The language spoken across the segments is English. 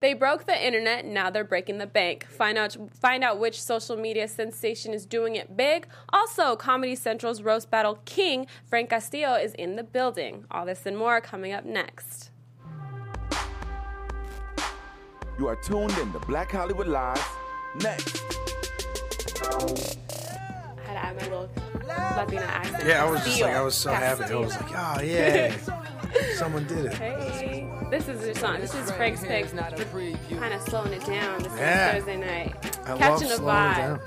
They broke the internet, now they're breaking the bank. Find out which social media sensation is doing it big. Also, Comedy Central's roast battle king, Frank Castillo, is in the building. All this and more coming up next. You are tuned in to Black Hollywood Live. Next. I had to add my little Latina accent. Yeah, I was just like, I was so happy. I was like, oh, yeah. Someone did it. Hey. This is your song. This is Frank's pick. Kind of slowing it down. This is Thursday night. Catching a vibe.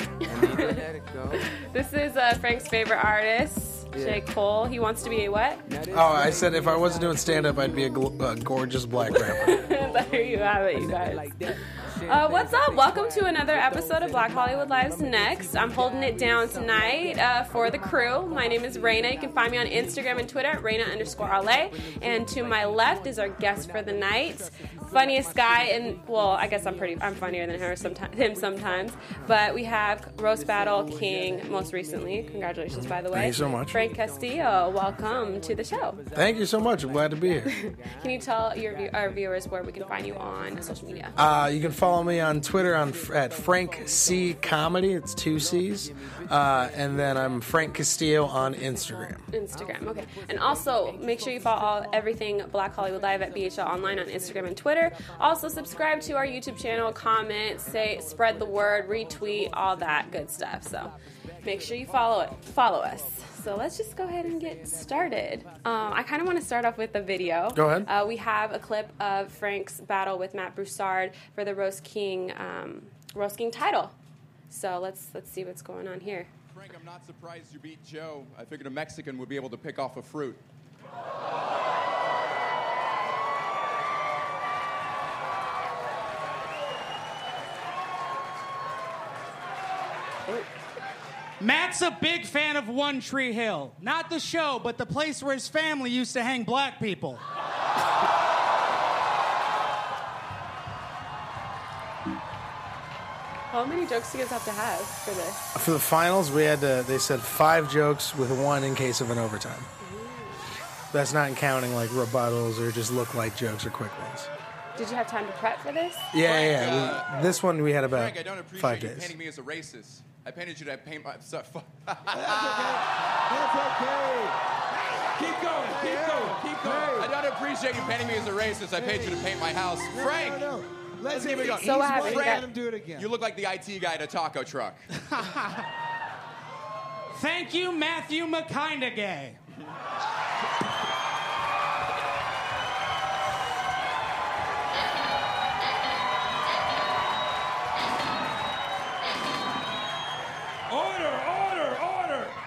This is Frank's favorite artist, J. Cole. He wants to be a what? Oh, I said if I wasn't doing stand-up, I'd be a gorgeous black rapper. There you have it, you guys. What's up? Welcome to another episode of Black Hollywood Lives Next. I'm holding it down tonight for the crew. My name is Raina. You can find me on Instagram and Twitter at Raina_LA. And to my left is our guest for the night, funniest guy in, well, I guess I'm funnier than her sometimes. But we have Roast Battle King most recently. Congratulations, by the way. Thank you so much. Frank Castillo, welcome to the show. Thank you so much. I'm glad to be here. Can you tell our viewers where we can find you on social media? You can follow me on Twitter at Frank C. Comedy. It's 2 C's. And then I'm Frank Castillo on Instagram. Okay. And also, make sure you follow everything Black Hollywood Live at BHL Online on Instagram and Twitter. Also, subscribe to our YouTube channel, comment, say, spread the word, retweet, all that good stuff. So, make sure you follow us. So let's just go ahead and get started. I kind of want to start off with the video. Go ahead. We have a clip of Frank's battle with Matt Broussard for the Roast King title. So let's see what's going on here. Frank, I'm not surprised you beat Joe. I figured a Mexican would be able to pick off a fruit. Oh. Matt's a big fan of One Tree Hill. Not the show, but the place where his family used to hang black people. How many jokes do you guys have to have for this? For the finals, we had to, they said 5 jokes with one in case of an overtime. Ooh. That's not counting like rebuttals or just look-like jokes or quick ones. Did you have time to prep for this? Yeah. This one we had about Frank, I don't appreciate 5 days. You painting me as a racist. I painted you to paint my stuff. That's okay. Keep going. I don't appreciate you painting me as a racist. I paid you to paint my house. Frank! No. Let's keep it going. So happy. Let him do it again. You look like the IT guy at a taco truck. Thank you, Matthew McConaughey.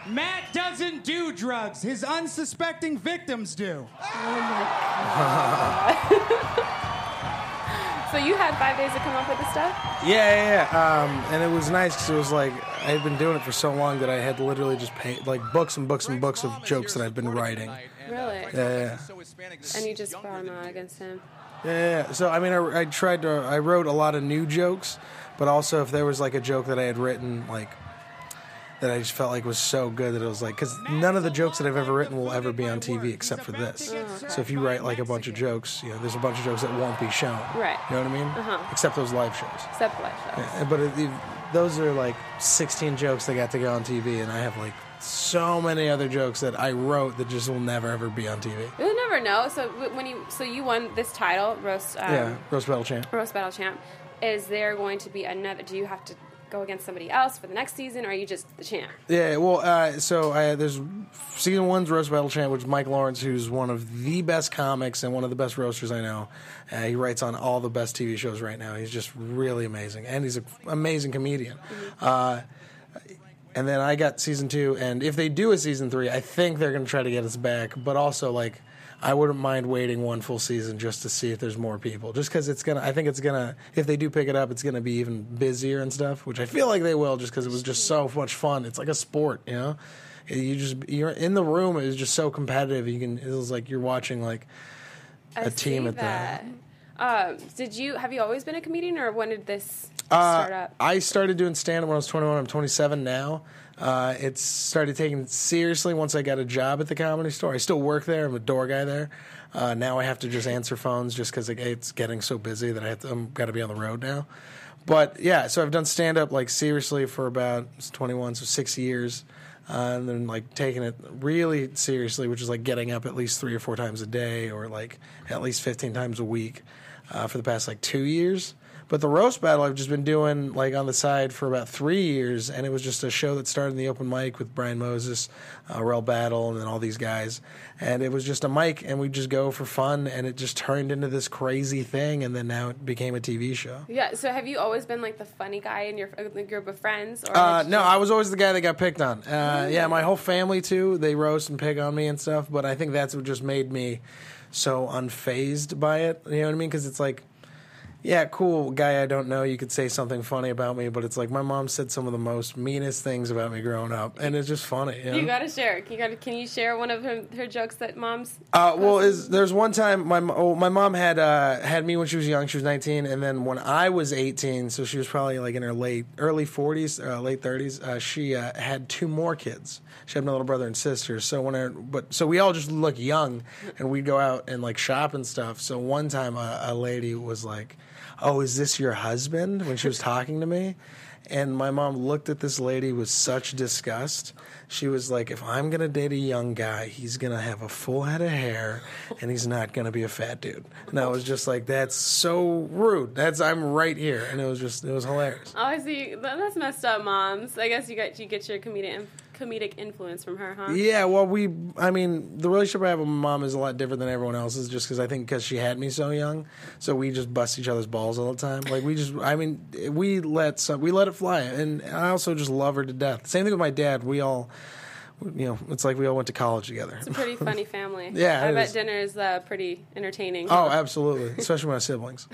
Matt doesn't do drugs. His unsuspecting victims do. Oh, my God. So you had 5 days to come up with this stuff? Yeah. And it was nice because it was like I had been doing it for so long that I had literally just paid like books and books of jokes that I've been writing. Really? Yeah. And you just fought against him. Yeah. So, I mean, I wrote a lot of new jokes, but also if there was like a joke that I had written, like, that I just felt like was so good that it was like, because none of the jokes that I've ever written will ever be on TV except for this. So if you write like a bunch of jokes, you know, there's a bunch of jokes that won't be shown. Right. You know what I mean? Uh-huh. Except live shows. Yeah, but those are like 16 jokes that got to go on TV, and I have like so many other jokes that I wrote that just will never ever be on TV. You'll never know. So you won this title, Roast Battle Champ. Roast Battle Champ. Is there going to be another? Do you have to go against somebody else for the next season, or are you just the champ? Yeah, well, there's season 1's Roast Battle Champ, which is Mike Lawrence, who's one of the best comics and one of the best roasters I know. He writes on all the best TV shows right now. He's just really amazing, and he's an amazing comedian. And then I got season 2, and if they do a season 3, I think they're going to try to get us back, but also, like, I wouldn't mind waiting one full season just to see if there's more people. Just because I think if they do pick it up, it's going to be even busier and stuff, which I feel like they will just because it was just so much fun. It's like a sport, you know? You're in the room. It was just so competitive. It was like you're watching like a team at that. Have you always been a comedian, or when did this start up? I started doing stand-up when I was 21. I'm 27 now. It started taking it seriously once I got a job at the Comedy Store. I still work there. I'm a door guy there. Now I have to just answer phones just because it's getting so busy that I'm got to be on the road now. But, yeah, so I've done stand-up, like, seriously for about 21, so 6 years. And then, like, taking it really seriously, which is, like, getting up at least 3 or 4 times a day or, like, at least 15 times a week for the past, like, 2 years. But the roast battle I've just been doing, like, on the side for about 3 years, and it was just a show that started in the open mic with Brian Moses, Rel Battle, and then all these guys. And it was just a mic, and we'd just go for fun, and it just turned into this crazy thing, and then now it became a TV show. Yeah, so have you always been, like, the funny guy in your group of friends? Or no, I was always the guy that got picked on. Yeah, my whole family, too, they roast and pick on me and stuff, but I think that's what just made me so unfazed by it, you know what I mean? Because it's like... Yeah, cool guy I don't know, you could say something funny about me, but it's like my mom said some of the most meanest things about me growing up, and it's just funny. You know? You gotta share. Can you share one of her jokes that mom's... well, there's one time my mom had me when she was young, she was 19, and then when I was 18, so she was probably like in her early 40s, late 30s, she had 2 more kids. She had my little brother and sister, so we all just look young, and we'd go out and like shop and stuff, so one time a lady was like, "Oh, is this your husband?" when she was talking to me. And my mom looked at this lady with such disgust. She was like, if I'm going to date a young guy, he's going to have a full head of hair, and he's not going to be a fat dude. And I was just like, that's so rude. I'm right here. And it was hilarious. Oh, I see. That's messed up, moms. I guess you get your comedic influence from her, huh? Yeah, well, the relationship I have with my mom is a lot different than everyone else's, just because she had me so young, so we just bust each other's balls all the time. Like, we let it fly, and I also just love her to death. Same thing with my dad. We all, you know, it's like we all went to college together. It's a pretty funny family. Yeah, I bet dinner is pretty entertaining. Oh, absolutely, especially my siblings.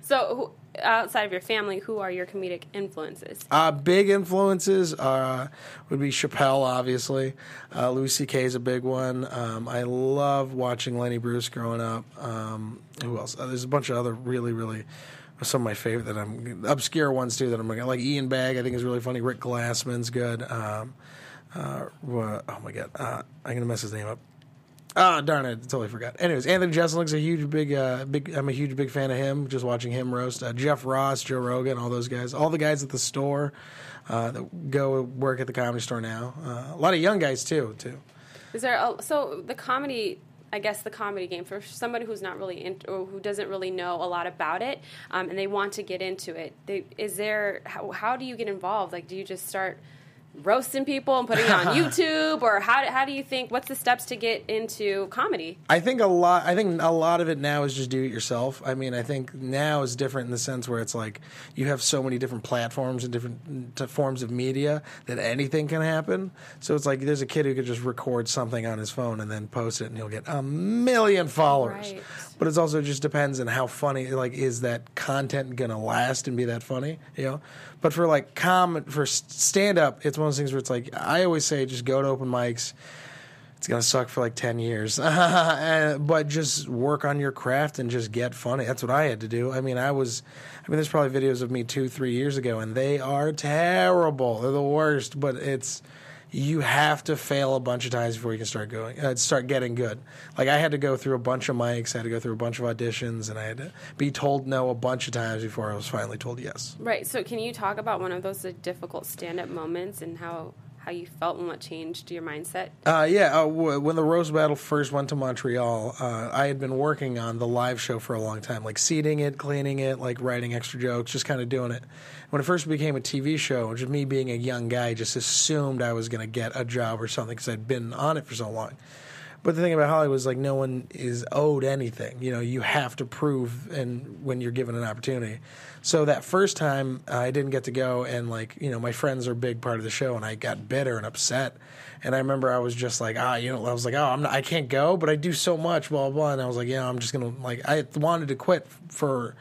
So, outside of your family, who are your comedic influences? Big influences would be Chappelle, obviously. Louis C.K. is a big one. I love watching Lenny Bruce growing up. Who else? There's a bunch of other really, really... Some of my favorite obscure ones, too, that I'm like... Ian Bagg, I think, is really funny. Rick Glassman's good. Oh, my God. I'm going to mess his name up. Ah, darn it! I totally forgot. Anyways, Anthony Jeselnik's I'm a huge big fan of him. Just watching him roast Jeff Ross, Joe Rogan, all those guys, all the guys at the store that go work at the Comedy Store now. A lot of young guys too. Is there the comedy? I guess the comedy game for somebody who's not really or who doesn't really know a lot about it, and they want to get into it. How do you get involved? Like, do you just start roasting people and putting it on YouTube, or how do you think? What's the steps to get into comedy? I think a lot of it now is just do it yourself. I mean, I think now is different in the sense where it's like you have so many different platforms and different forms of media that anything can happen. So it's like there's a kid who could just record something on his phone and then post it, and he'll get a million followers. Right. But it's also just depends on how funny. Like, is that content gonna last and be that funny? You know. But for like for stand up, it's one of those things where it's like, I always say, just go to open mics. It's going to suck for like 10 years. But just work on your craft and just get funny. That's what I had to do. I mean, there's probably videos of me 2-3 years ago, and they are terrible. They're the worst. But you have to fail a bunch of times before you can start getting good. Like, I had to go through a bunch of mics, I had to go through a bunch of auditions, and I had to be told no a bunch of times before I was finally told yes. Right, so can you talk about one of those difficult stand-up moments and how you felt and what changed your mindset? When the roast battle first went to Montreal, I had been working on the live show for a long time, like seating it, cleaning it, like writing extra jokes, just kind of doing it. When it first became a TV show, just me being a young guy, just assumed I was going to get a job or something because I'd been on it for so long. But the thing about Hollywood is, like, no one is owed anything. You know, you have to prove when you're given an opportunity. So that first time, I didn't get to go, and, like, you know, my friends are a big part of the show, and I got bitter and upset. And I remember I was just like, I can't go, but I do so much, blah, blah, blah. And I was like, I'm just going to, like, I wanted to quit for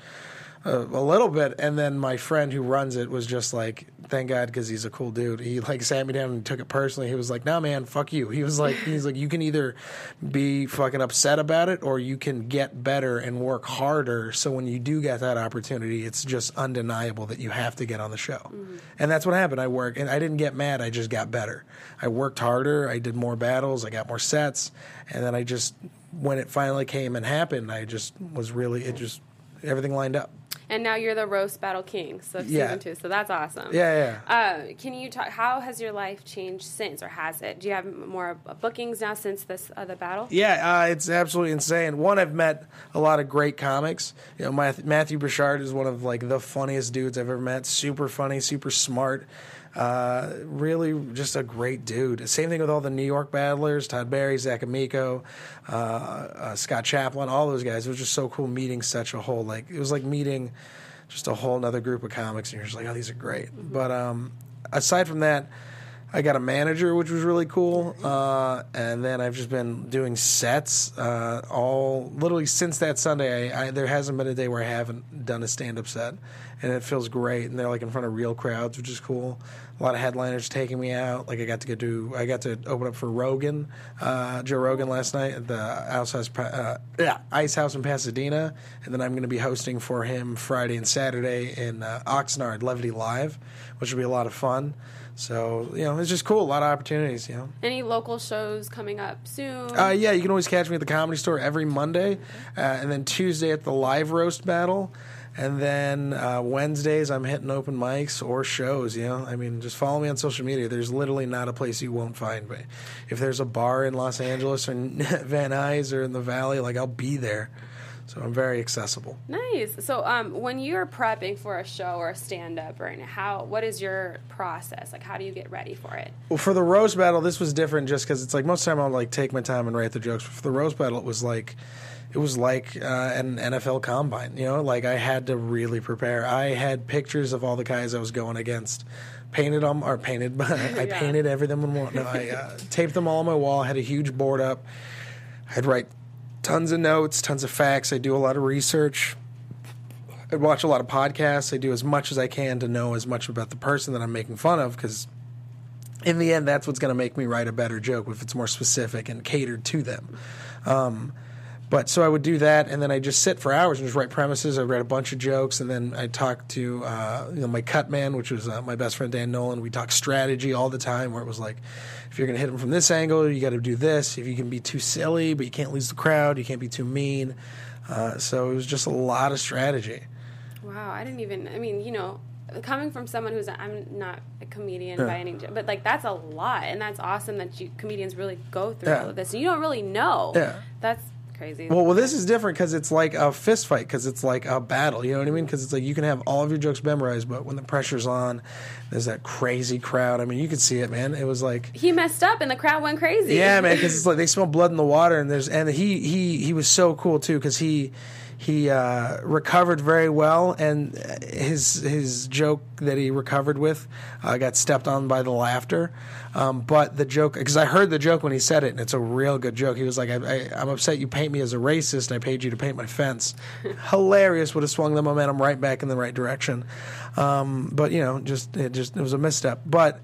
a little bit. And then my friend who runs it was just like, thank God, because he's a cool dude. He like sat me down and took it personally. He was like, nah, man, fuck you. He was like, you can either be fucking upset about it or you can get better and work harder. So when you do get that opportunity, it's just undeniable that you have to get on the show. Mm-hmm. And that's what happened. And I didn't get mad. I just got better. I worked harder. I did more battles. I got more sets. And then I just, when it finally came and happened, I just was really, it just, everything lined up. And now you're the roast battle king, so season 2, so that's awesome. Yeah. Can you talk? How has your life changed since, or has it? Do you have more bookings now since this the battle? Yeah, it's absolutely insane. One, I've met a lot of great comics. You know, Matthew Burchard is one of like the funniest dudes I've ever met. Super funny, super smart. Really just a great dude. Same thing with all the New York battlers, Todd Barry, Zach Amico, Scott Chaplin, all those guys. It was just so cool meeting such a whole, like, it was like meeting just a whole nother group of comics, and you're just like, oh, these are great. Mm-hmm. But aside from that, I got a manager, which was really cool, and then I've just been doing sets all literally since that Sunday. I there hasn't been a day where I haven't done a stand-up set, and it feels great. And they're like in front of real crowds, which is cool. A lot of headliners taking me out. Like I got to open up for Rogan, Joe Rogan last night at the Ice House in Pasadena, and then I'm going to be hosting for him Friday and Saturday in Oxnard, Levity Live, which will be a lot of fun. So, you know, it's just cool. A lot of opportunities, you know. Any local shows coming up soon? Yeah, you can always catch me at the Comedy Store every Monday. And then Tuesday at the Live Roast Battle. And then Wednesdays I'm hitting open mics or shows, you know. I mean, just follow me on social media. There's literally not a place you won't find me. If there's a bar in Los Angeles or Van Nuys or in the Valley, like, I'll be there. So I'm very accessible. Nice. So when you're prepping for a show or a stand-up right now, what is your process? Like, how do you get ready for it? Well, for the roast battle, this was different just because it's like most of the time I'll, like, take my time and write the jokes. But for the roast battle, it was like an NFL combine, you know? Like, I had to really prepare. I had pictures of all the guys I was going against. Painted everything on one. No, I taped them all on my wall, had a huge board up. I'd write tons of notes, tons of facts. I do a lot of research. I watch a lot of podcasts. I do as much as I can to know as much about the person that I'm making fun of, because in the end, that's what's going to make me write a better joke if it's more specific and catered to them. But so I would do that, and then I just sit for hours and just write premises. I read a bunch of jokes, and then I talked to my cut man, which was my best friend Dan Nolan. We talked strategy all the time, where it was like, if you're going to hit him from this angle, you got to do this. If you can be too silly, but you can't lose the crowd, you can't be too mean. So it was just a lot of strategy. Wow, coming from someone who's I'm not a comedian by any, but like that's a lot, and that's awesome that you comedians really go through all of this. You don't really know. Yeah, that's crazy. Well, this is different because it's like a fist fight, because it's like a battle, you know what I mean? Because it's like you can have all of your jokes memorized, but when the pressure's on, there's that crazy crowd. I mean, you could see it, man. It was like he messed up and the crowd went crazy. Yeah, man, because it's like they smell blood in the water, and he was so cool too, because he recovered very well, and his joke that he recovered with got stepped on by the laughter. But the joke, because I heard the joke when he said it, and it's a real good joke. He was like, I'm upset you paint me as a racist, and I paid you to paint my fence. Hilarious, would have swung the momentum right back in the right direction. But, you know, it was a misstep. But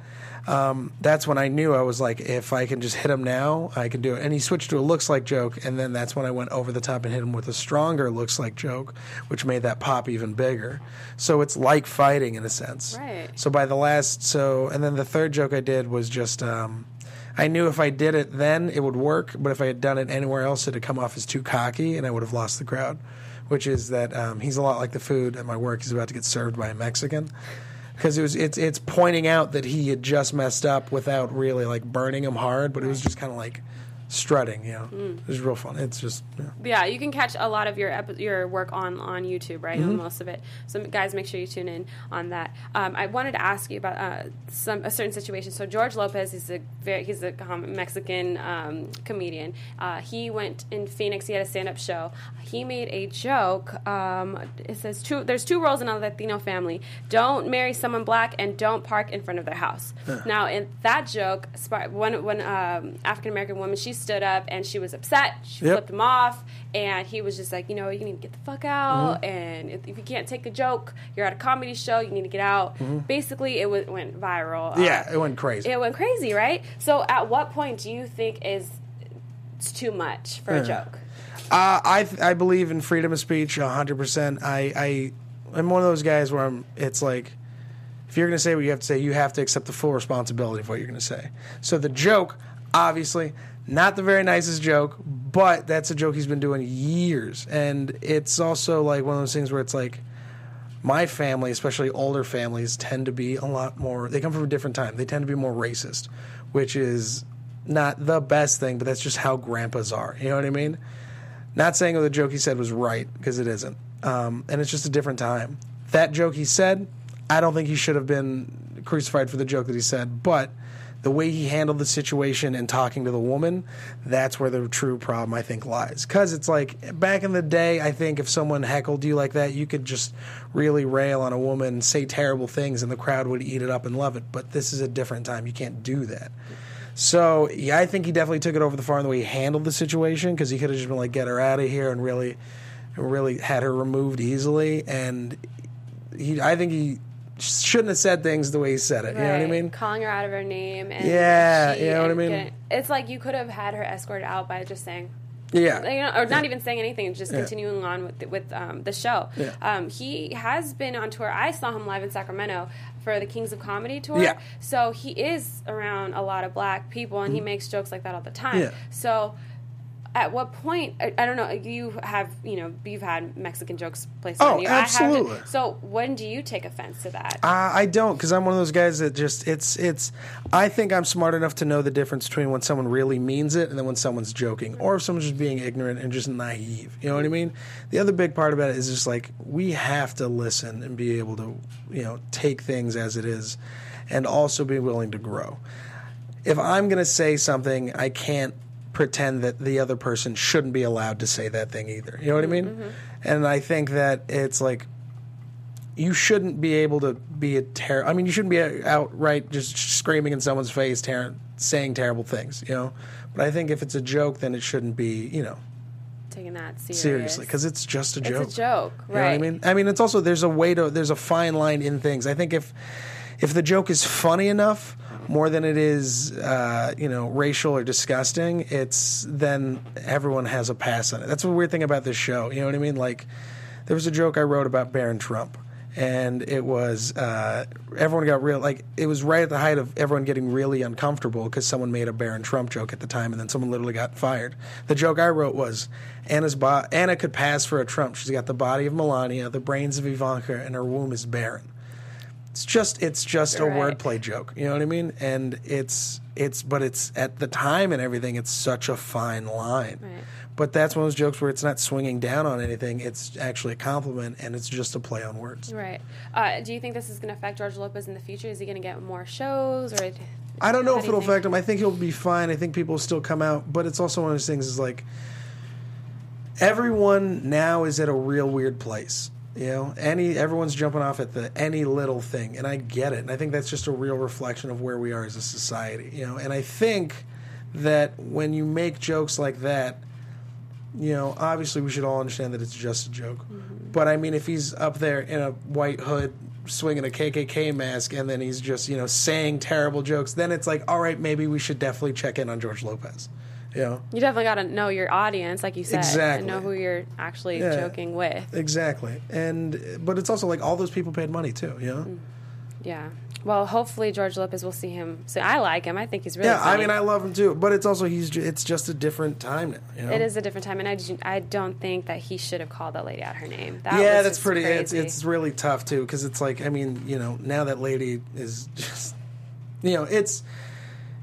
that's when I knew. I was like, if I can just hit him now, I can do it. And he switched to a looks like joke, and then that's when I went over the top and hit him with a stronger looks like joke, which made that pop even bigger. So it's like fighting in a sense. Right. So by the last, and then the third joke I did was just, I knew if I did it then it would work, but if I had done it anywhere else, it would come off as too cocky, and I would have lost the crowd, which is that he's a lot like the food at my work. He's about to get served by a Mexican. Because it's pointing out that he had just messed up without really, like, burning him hard, but it was just kind of, like, strutting, you know. Mm. It was real fun. It's just, yeah, you can catch a lot of your work on YouTube, right? Mm-hmm. Most of it. So, guys, make sure you tune in on that. I wanted to ask you about a certain situation. So, George Lopez, he's a Mexican comedian. He went in Phoenix. He had a stand-up show. He made a joke. It says, there's two rules in a Latino family. Don't marry someone black, and don't park in front of their house. Now, in that joke, one African-American woman, she stood up and she was upset. She flipped him off. And he was just like, you know, you need to get the fuck out. Mm-hmm. And if you can't take a joke, you're at a comedy show, you need to get out. Mm-hmm. Basically, it went viral. Yeah, it went crazy. It went crazy, right? So at what point do you think it's too much for a joke? I believe in freedom of speech 100%. I'm one of those guys where it's like, if you're going to say what you have to say, you have to accept the full responsibility of what you're going to say. So the joke, obviously, not the very nicest joke, but that's a joke he's been doing years. And it's also like one of those things where it's like my family, especially older families, tend to be a lot more, they come from a different time. They tend to be more racist, which is not the best thing, but that's just how grandpas are. You know what I mean? Not saying the joke he said was right, because it isn't. And it's just a different time. That joke he said, I don't think he should have been crucified for the joke that he said, but the way he handled the situation and talking to the woman, that's where the true problem, I think, lies. Because it's like, back in the day, I think if someone heckled you like that, you could just really rail on a woman, say terrible things, and the crowd would eat it up and love it. But this is a different time. You can't do that. So, yeah, I think he definitely took it over the far in the way he handled the situation, because he could have just been like, get her out of here, and really had her removed easily. And I think he shouldn't have said things the way he said it. Right. You know what I mean? Calling her out of her name. And yeah, you know what I mean? It's like you could have had her escorted out by just saying... Yeah. You know, or not even saying anything, just continuing on with the show. Yeah. He has been on tour. I saw him live in Sacramento for the Kings of Comedy tour. Yeah. So he is around a lot of black people, and he makes jokes like that all the time. Yeah. So... At what point, I don't know, you've had Mexican jokes placed on you. Oh, absolutely. So when do you take offense to that? I don't, because I'm one of those guys that just, I think I'm smart enough to know the difference between when someone really means it and then when someone's joking, or if someone's just being ignorant and just naive. You know what I mean? The other big part about it is just like, we have to listen and be able to, you know, take things as it is and also be willing to grow. If I'm going to say something, I can't pretend that the other person shouldn't be allowed to say that thing either. You know what I mean? Mm-hmm. And I think that it's like you shouldn't be able to be you shouldn't be outright just screaming in someone's face, saying terrible things, you know? But I think if it's a joke, then it shouldn't be, you know, taking that seriously, because it's just a joke. It's a joke, right? You know what I mean? I mean, it's also there's a fine line in things. I think if the joke is funny enough, more than it is, racial or disgusting, then everyone has a pass on it. That's the weird thing about this show. You know what I mean? Like, there was a joke I wrote about Barron Trump, and it was, everyone got it was right at the height of everyone getting really uncomfortable because someone made a Barron Trump joke at the time, and then someone literally got fired. The joke I wrote was, Anna could pass for a Trump. She's got the body of Melania, the brains of Ivanka, and her womb is barren. It's just a wordplay joke, you know what I mean? And it's at the time and everything, it's such a fine line. Right. But that's one of those jokes where it's not swinging down on anything. It's actually a compliment, and it's just a play on words. Right. Do you think this is going to affect George Lopez in the future? Is he going to get more shows? Or I don't know if it'll affect him. I think he'll be fine. I think people will still come out. But it's also one of those things is like everyone now is at a real weird place. You know, everyone's jumping off at any little thing, and I get it. And I think that's just a real reflection of where we are as a society, you know. And I think that when you make jokes like that, you know, obviously we should all understand that it's just a joke. Mm-hmm. But, I mean, if he's up there in a white hood swinging a KKK mask and then he's just, you know, saying terrible jokes, then it's like, all right, maybe we should definitely check in on George Lopez. Yeah. You definitely got to know your audience, like you said, exactly. And know who you're actually joking with. Exactly. But it's also like all those people paid money too, you know? Mm. Yeah. Well, hopefully George Lopez will see him. So I like him. I think he's really funny. I mean, I love him too. But it's also it's just a different time now. You know? It is a different time, and I don't think that he should have called that lady out her name. That's pretty. Crazy. It's really tough too, because it's like, I mean, you know, now that lady is just, you know, it's.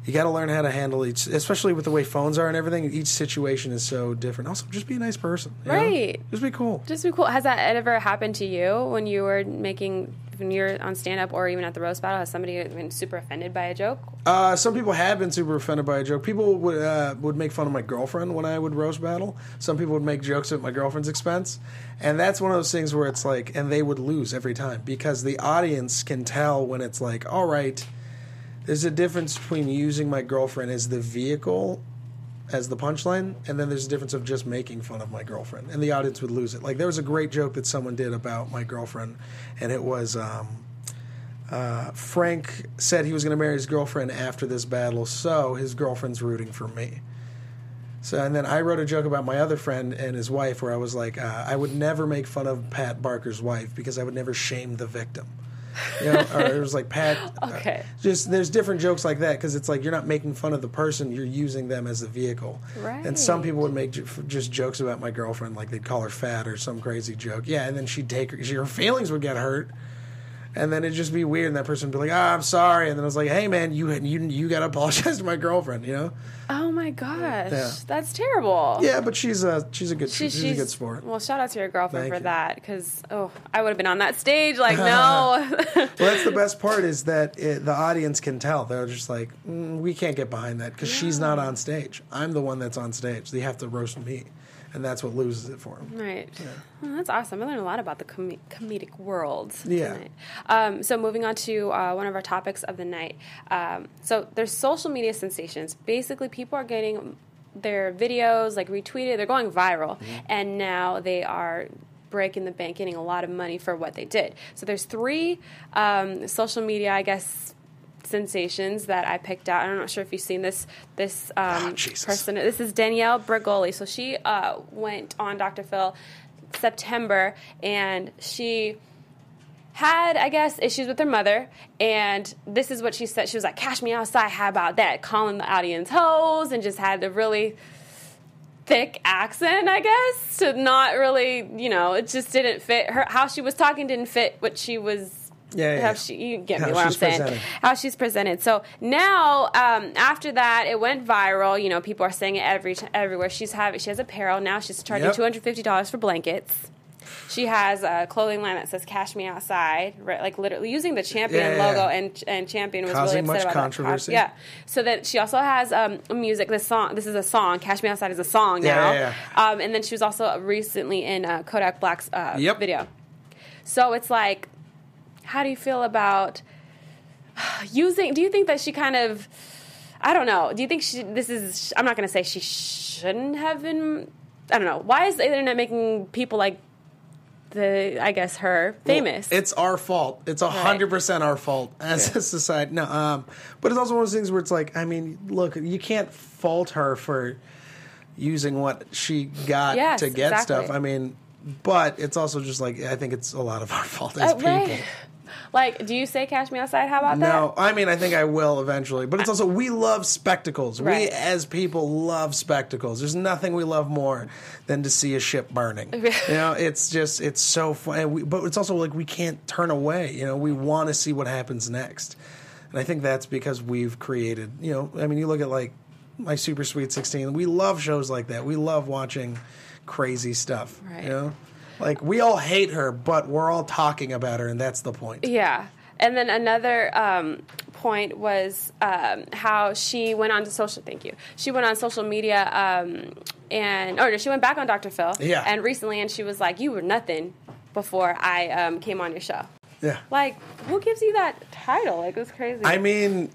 You got to learn how to handle each, especially with the way phones are and everything. Each situation is so different. Also, just be a nice person. Right. Know? Just be cool. Has that ever happened to you when you were when you're on stand-up or even at the roast battle? Has somebody been super offended by a joke? Some people have been super offended by a joke. People would make fun of my girlfriend when I would roast battle. Some people would make jokes at my girlfriend's expense. And that's one of those things where it's like, and they would lose every time because the audience can tell when it's like, all right, there's a difference between using my girlfriend as the vehicle as the punchline, and then there's a difference of just making fun of my girlfriend, and the audience would lose it. Like, there was a great joke that someone did about my girlfriend, and it was Frank said he was going to marry his girlfriend after this battle, so his girlfriend's rooting for me. So, and then I wrote a joke about my other friend and his wife where I was like, I would never make fun of Pat Barker's wife because I would never shame the victim. You know, or it was like Pat. Okay. Just there's different jokes like that because it's like you're not making fun of the person, you're using them as a vehicle. Right. And some people would make just jokes about my girlfriend, like they'd call her fat or some crazy joke. Yeah, and then she'd take her feelings would get hurt. And then it'd just be weird, and that person would be like, "Ah, I'm sorry." And then I was like, "Hey, man, you got to apologize to my girlfriend," you know? Oh my gosh, yeah. That's terrible. Yeah, but she's a good sport. Well, shout out to your girlfriend for that, because I would have been on that stage like, no. Well, that's the best part is that the audience can tell. They're just like, we can't get behind that because she's not on stage. I'm the one that's on stage. They have to roast me. And that's what loses it for him. Right. Yeah. Well, that's awesome. I learned a lot about the comedic world tonight. So moving on to one of our topics of the night. So there's social media sensations. Basically, people are getting their videos, like, retweeted. They're going viral. Mm-hmm. And now they are breaking the bank, getting a lot of money for what they did. So there's three social media, I guess, sensations that I picked out. I'm not sure if you've seen this person. This is Danielle Bregoli. So she went on Dr. Phil September, and she had, I guess, issues with her mother, and this is what she said. She was like, "Cash me outside, how about that?" Calling the audience hoes, and just had a really thick accent, I guess, to not really, you know, it just didn't fit. How she was talking didn't fit what she was. You get me what I'm saying. How she's presented. So now, after that, it went viral. You know, people are saying it everywhere. She has apparel now. She's charging $250 for blankets. She has a clothing line that says "Cash Me Outside," right? Like, literally using the Champion logo, and Champion was really upset about that. Causing much controversy. Yeah. So then she also has music. This song, this is a song. "Cash Me Outside" is a song now. Yeah. And then she was also recently in Kodak Black's video. So it's like, how do you feel about using... Do you think that she kind of... I don't know. Do you think she... This is... I'm not going to say she shouldn't have been... I don't know. Why is the internet making people like her famous? Well, it's our fault. It's 100% our fault as a society. No, but it's also one of those things where it's like, I mean, look, you can't fault her for using what she got to get stuff. I mean, but it's also just like, I think it's a lot of our fault as people. Right. Like, do you say "Cash Me Outside"? How about that? No, I mean, I think I will eventually. But it's also, we love spectacles. Right. We, as people, love spectacles. There's nothing we love more than to see a ship burning. You know, it's just, it's so fun. But it's also like, we can't turn away. You know, we want to see what happens next. And I think that's because we've created, you know, I mean, you look at, like, my Super Sweet 16. We love shows like that. We love watching crazy stuff. Right. You know? Like, we all hate her, but we're all talking about her, and that's the point. Yeah. And then another point was how she went on to social... Thank you. She went on social media, she went back on Dr. Phil. Yeah. And recently, and she was like, "You were nothing before I came on your show." Yeah. Like, who gives you that title? Like, it's crazy. I mean,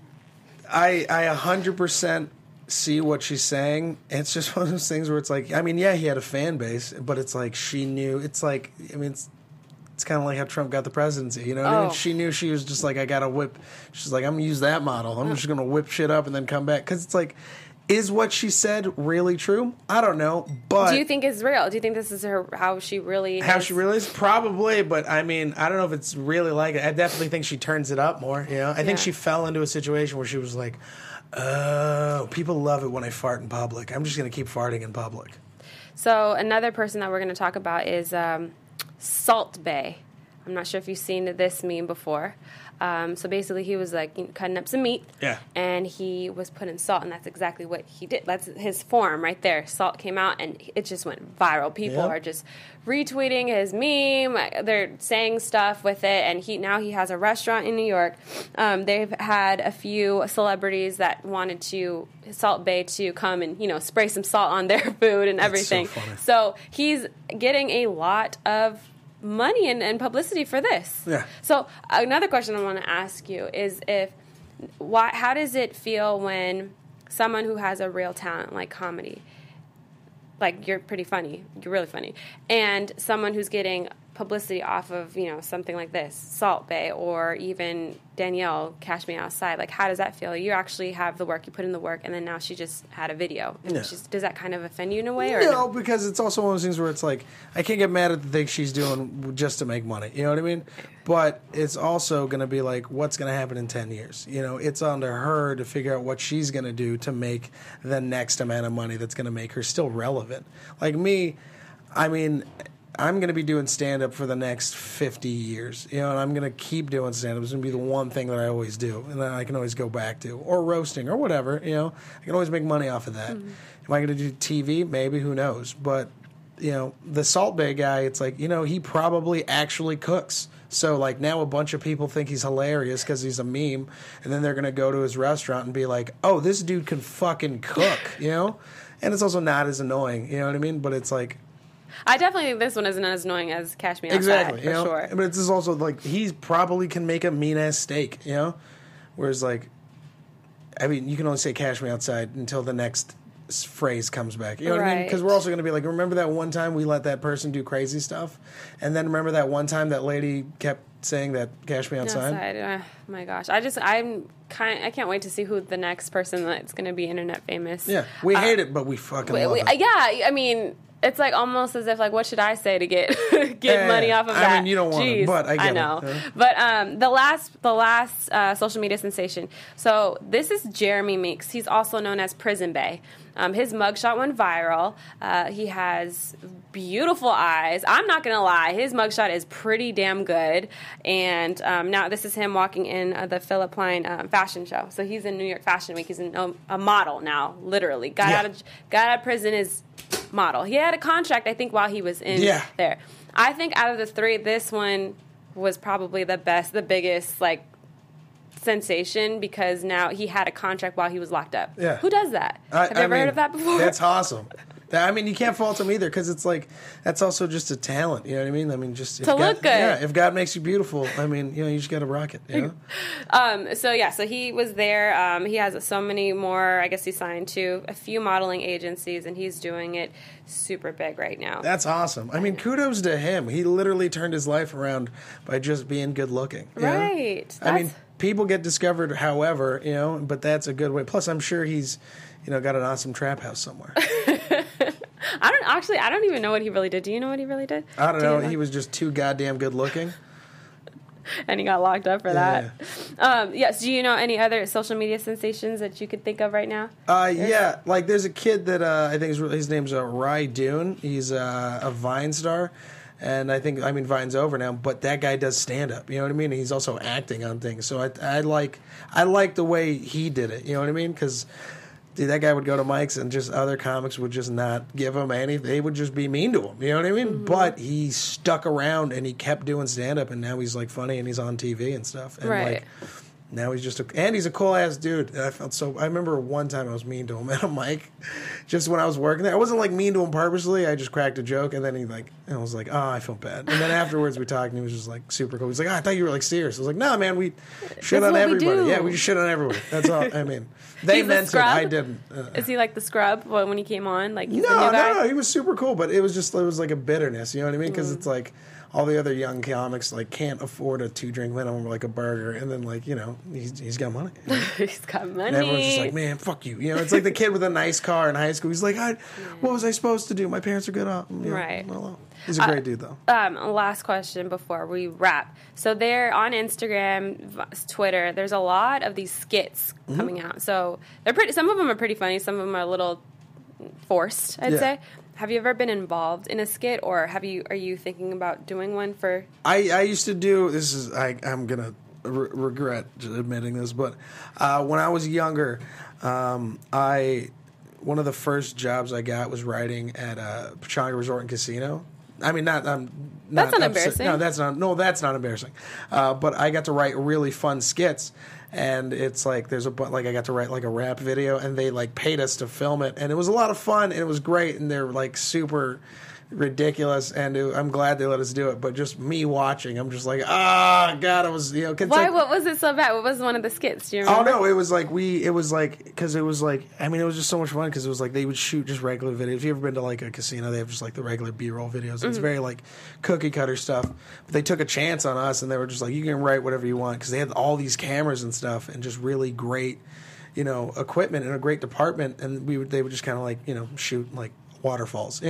I 100% see what she's saying. It's just one of those things where it's like, I mean, yeah, he had a fan base, but it's like, she knew. It's like, I mean, it's kind of like how Trump got the presidency, you know what I mean? She knew. She was just like, I gotta whip. She's like, I'm gonna use that model. I'm just gonna whip shit up and then come back. Because it's like, is what she said really true? I don't know, but... Do you think it's real? Do you think this is how she really is? Probably, but I mean, I don't know if it's really like it. I definitely think she turns it up more, you know? I think she fell into a situation where she was like, "Oh, people love it when I fart in public. I'm just going to keep farting in public." So another person that we're going to talk about is Salt Bae. I'm not sure if you've seen this meme before. So basically, he was like cutting up some meat, and he was putting salt, and that's exactly what he did. That's his form right there. Salt came out, and it just went viral. People are just retweeting his meme. They're saying stuff with it, and now he has a restaurant in New York. They've had a few celebrities that wanted to Salt Bae to come and, you know, spray some salt on their food and everything. So funny. So he's getting a lot of money and publicity for this. Yeah. So another question I want to ask you is how does it feel when someone who has a real talent like comedy, like you're pretty funny, you're really funny, and someone who's getting publicity off of, you know, something like this, Salt Bae, or even Danielle, Cash Me Outside, like, how does that feel? You actually have the work, you put in the work, and then now she just had a video. And yeah. She's, does that kind of offend you in a way? Or no, because it's also one of those things where it's like, I can't get mad at the things she's doing just to make money, you know what I mean? But it's also going to be like, what's going to happen in 10 years? You know, it's on to her to figure out what she's going to do to make the next amount of money that's going to make her still relevant. Like me, I mean, I'm going to be doing stand-up for the next 50 years, you know, and I'm going to keep doing stand-up. It's going to be the one thing that I always do, and then I can always go back to, or roasting, or whatever, you know. I can always make money off of that. Mm-hmm. Am I going to do TV? Maybe, who knows? But, you know, the Salt Bae guy, it's like, you know, he probably actually cooks. So, like, now a bunch of people think he's hilarious because he's a meme, and then they're going to go to his restaurant and be like, oh, this dude can fucking cook, you know? And it's also not as annoying, you know what I mean? But it's like, I definitely think this one isn't as annoying as Cash Me Outside, exactly, for sure. But it's just also, like, he probably can make a mean-ass steak, you know? Whereas, like, I mean, you can only say Cash Me Outside until the next phrase comes back. You know what I mean? Because we're also going to be like, remember that one time we let that person do crazy stuff? And then remember that one time that lady kept saying that Cash Me Outside? Oh, my gosh. I can't wait to see who the next person that's going to be internet famous. Yeah. We hate it, but we fucking love it. Yeah, I mean, it's like almost as if, like, what should I say to get money off of that? I mean, you don't want it, but I know. It. Huh? But the last social media sensation. So this is Jeremy Meeks. He's also known as Prison Bae. His mugshot went viral. He has beautiful eyes. I'm not going to lie. His mugshot is pretty damn good. And now this is him walking in the Philip Lim fashion show. So he's in New York Fashion Week. He's a model now, literally. Got out of prison is model. He had a contract, I think, while he was in there. I think out of the three, this one was probably the best, the biggest, like, sensation, because now he had a contract while he was locked up. Yeah. Who does that? Have you ever heard of that before? That's awesome. I mean, you can't fault him either, because it's like, that's also just a talent, you know what I mean? I mean, just to look good. Yeah, if God makes you beautiful, I mean, you know, you just got to rock it, you know? So he was there. He has so many more, I guess he signed to a few modeling agencies, and he's doing it super big right now. That's awesome. I mean, kudos to him. He literally turned his life around by just being good looking. Right. Know? I mean, people get discovered however, you know, but that's a good way. Plus, I'm sure he's, you know, got an awesome trap house somewhere. I don't even know what he really did. Do you know what he really did? I don't know. He was just too goddamn good looking. And he got locked up for that. So do you know any other social media sensations that you could think of right now? Like, there's a kid that I think his name's Rai Dune. He's a Vine star. And I mean, Vine's over now, but that guy does stand-up, you know what I mean? He's also acting on things. So I like the way he did it, you know what I mean? Because, dude, that guy would go to mics and just other comics would just not give him anything. They would just be mean to him, you know what I mean? Mm-hmm. But he stuck around and he kept doing stand-up, and now he's, like, funny and he's on TV and stuff. And, right. Like, now he's just and he's a cool-ass dude. I remember one time I was mean to him at a mic just when I was working there. I wasn't, like, mean to him purposely. I just cracked a joke, and then I was like, oh, I feel bad. And then afterwards we talked, and he was just, like, super cool. He's like, oh, I thought you were, like, serious. I was like, no, man, we shit on everybody. Yeah, we just shit on everyone. That's all. I mean, they meant it. I didn't. Is he, like, the scrub when he came on? Like, no, he was super cool, but it was like a bitterness, you know what I mean? Because it's like, all the other young comics, like, can't afford a 2-drink minimum or, like, a burger. And then, like, you know, he's got money. You know? He's got money. And everyone's just like, man, fuck you. You know, it's like the kid with a nice car in high school. He's like, what was I supposed to do? My parents are good off. You know, right. Well, he's a great dude, though. Last question before we wrap. So they're on Instagram, Twitter. There's a lot of these skits coming out. So they're pretty. Some of them are pretty funny. Some of them are a little forced, I'd say. Have you ever been involved in a skit, or are you thinking about doing one for? I used to do this. I'm gonna regret admitting this, but when I was younger, one of the first jobs I got was writing at Pechanga Resort and Casino. I mean, that's not embarrassing. That's not embarrassing. But I got to write really fun skits. And it's like I got to write, like, a rap video, and they, like, paid us to film it, and it was a lot of fun, and it was great, and they're, like, super ridiculous, and I'm glad they let us do it. But just me watching, I'm just like, God, I was, Why? Like, what was it so bad? What was one of the skits? Do you remember? Oh no, it was just so much fun because it was like they would shoot just regular videos. If you ever been to like a casino, they have just like the regular B-roll videos. Mm-hmm. It's very like cookie cutter stuff. But they took a chance on us, and they were just like, you can write whatever you want because they had all these cameras and stuff, and just really great, equipment and a great department, and they would just kind of like shoot like waterfalls,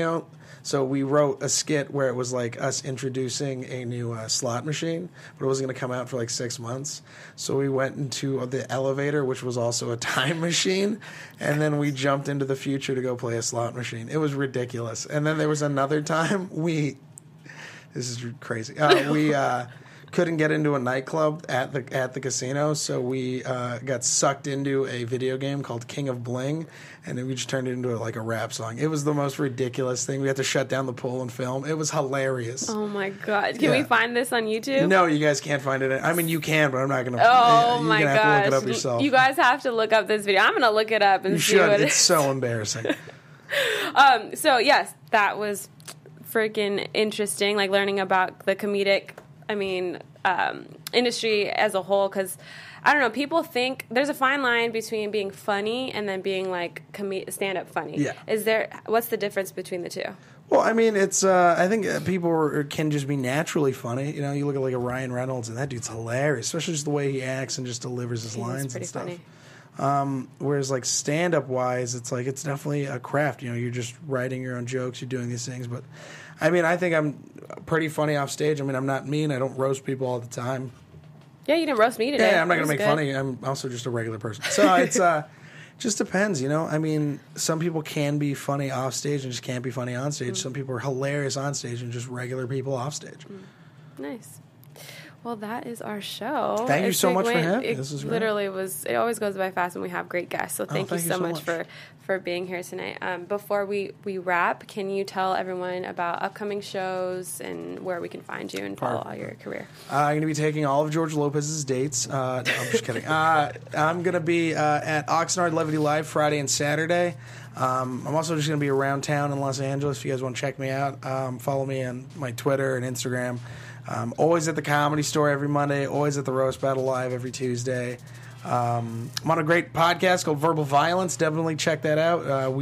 So we wrote a skit where it was like us introducing a new slot machine, but it wasn't going to come out for like 6 months. So we went into the elevator, which was also a time machine, and then we jumped into the future to go play a slot machine. It was ridiculous. And then there was another time this is crazy. We couldn't get into a nightclub at the casino, so we got sucked into a video game called King of Bling, and then we just turned it into like a rap song. It was the most ridiculous thing. We had to shut down the pool and film. It was hilarious. Oh my god! Can we find this on YouTube? No, you guys can't find it. I mean, you can, but I'm not gonna. Oh my gosh! You're gonna have to look it up yourself. You guys have to look up this video. I'm gonna look it up and see what it is. It's so embarrassing. So yes, that was freaking interesting. Like learning about the comedic. Industry as a whole, because, I don't know, people think there's a fine line between being funny and then being, like, stand-up funny. Yeah. What's the difference between the two? Well, I mean, it's, I think people can just be naturally funny. You look at, like, a Ryan Reynolds, and that dude's hilarious, especially just the way he acts and just delivers his lines and stuff. Funny. Whereas, like, stand-up-wise, it's, like, it's definitely a craft. You're just writing your own jokes, you're doing these things, but... I mean, I think I'm pretty funny off stage. I mean, I'm not mean. I don't roast people all the time. Yeah, you didn't roast me today. Yeah, I'm not going to make fun of you. I'm also just a regular person. So it's just depends, I mean, some people can be funny off stage and just can't be funny on stage. Mm-hmm. Some people are hilarious on stage and just regular people off stage. Mm-hmm. Nice. Well, that is our show. Thank you so much for having me. This is literally was. It always goes by fast when we have great guests. So thank you so much for being here tonight. Before we wrap, can you tell everyone about upcoming shows and where we can find you and follow all your career? I'm going to be taking all of George Lopez's dates. No, I'm just kidding. I'm going to be at Oxnard Levity Live Friday and Saturday. I'm also just going to be around town in Los Angeles. If you guys want to check me out, follow me on my Twitter and Instagram. Always at the Comedy Store every Monday. Always at the Roast Battle Live every Tuesday. I'm on a great podcast called Verbal Violence. Definitely check that out.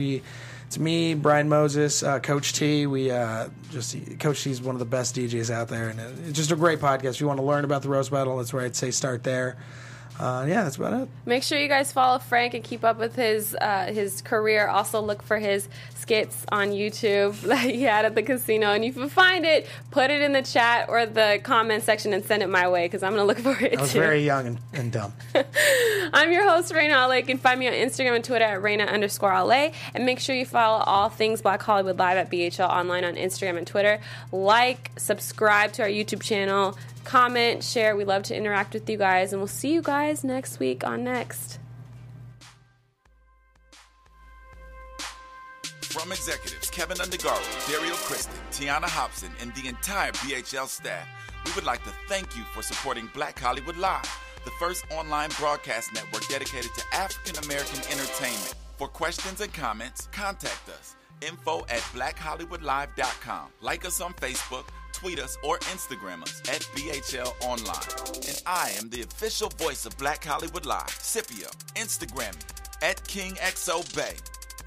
It's me, Brian Moses, Coach T. Coach T is one of the best DJs out there, and it's just a great podcast. If you want to learn about the Roast Battle, that's where I'd say start there. That's about it. Make sure you guys follow Frank and keep up with his career. Also, look for his skits on YouTube that he had at the casino. And if you find it, put it in the chat or the comment section and send it my way because I'm going to look for it too. I was very young and dumb. I'm your host, Raina LA. You can find me on Instagram and Twitter at Raina_LA. And make sure you follow all things Black Hollywood Live at BHL Online on Instagram and Twitter. Like, subscribe to our YouTube channel. Comment, share. We love to interact with you guys, and we'll see you guys next week on Next. From executives Kevin Undergaro, Dario Kristen, Tiana Hobson, and the entire BHL staff, we would like to thank you for supporting Black Hollywood Live, the first online broadcast network dedicated to African American entertainment. For questions and comments, contact us. info@blackhollywoodlive.com. Like us on Facebook, tweet us, or Instagram us at BHL Online. And I am the official voice of Black Hollywood Live, Scipio, Instagram at KingXOBay.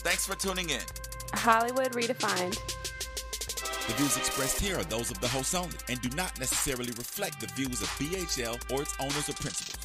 Thanks for tuning in. Hollywood Redefined. The views expressed here are those of the host only and do not necessarily reflect the views of BHL or its owners or principals.